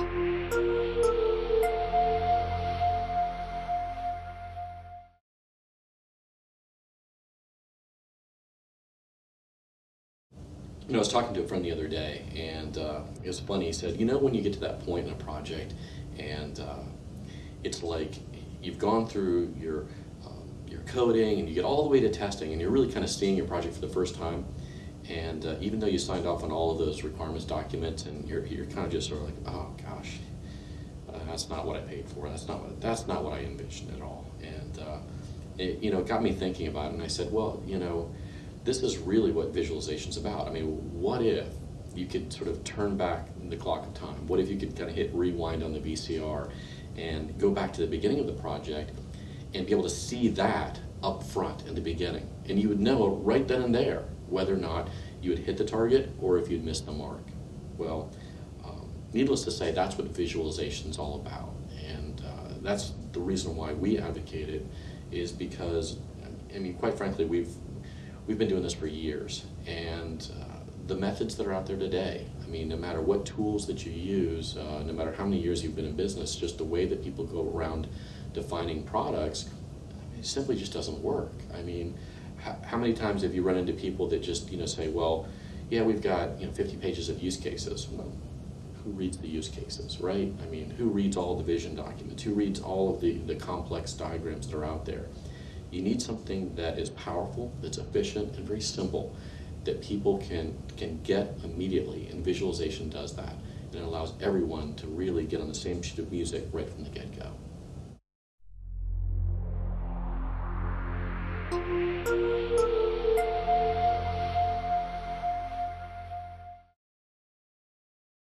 You know, I was talking to a friend the other day, and it was funny. He said, you know, when you get to that point in a project, and it's like you've gone through your coding, and you get all the way to testing, and you're really kind of seeing your project for the first time, and even though you signed off on all of those requirements documents, and you're kind of just sort of like, oh gosh, that's not what I paid for, that's not what I envisioned at all. And it, you know, it got me thinking about it, and I said, well, you know, this is really what visualization is about. I mean, what if you could sort of turn back the clock of time? What if you could kind of hit rewind on the VCR and go back to the beginning of the project and be able to see that up front in the beginning? And you would know right then and there whether or not you would hit the target or if you'd missed the mark. Well, needless to say, that's what visualization is all about. And that's the reason why we advocate it, is because, I mean, quite frankly, we've been doing this for years, and the methods that are out there today, I mean, no matter what tools that you use, no matter how many years you've been in business, just the way that people go around defining products, it simply just doesn't work. I mean, how many times have you run into people that just, you know, say, well, yeah, we've got, you know, 50 pages of use cases. Well, who reads the use cases, right? I mean, who reads all the vision documents? Who reads all of the complex diagrams that are out there? You need something that is powerful, that's efficient, and very simple, that people can get immediately, and visualization does that. And it allows everyone to really get on the same sheet of music right from the get-go.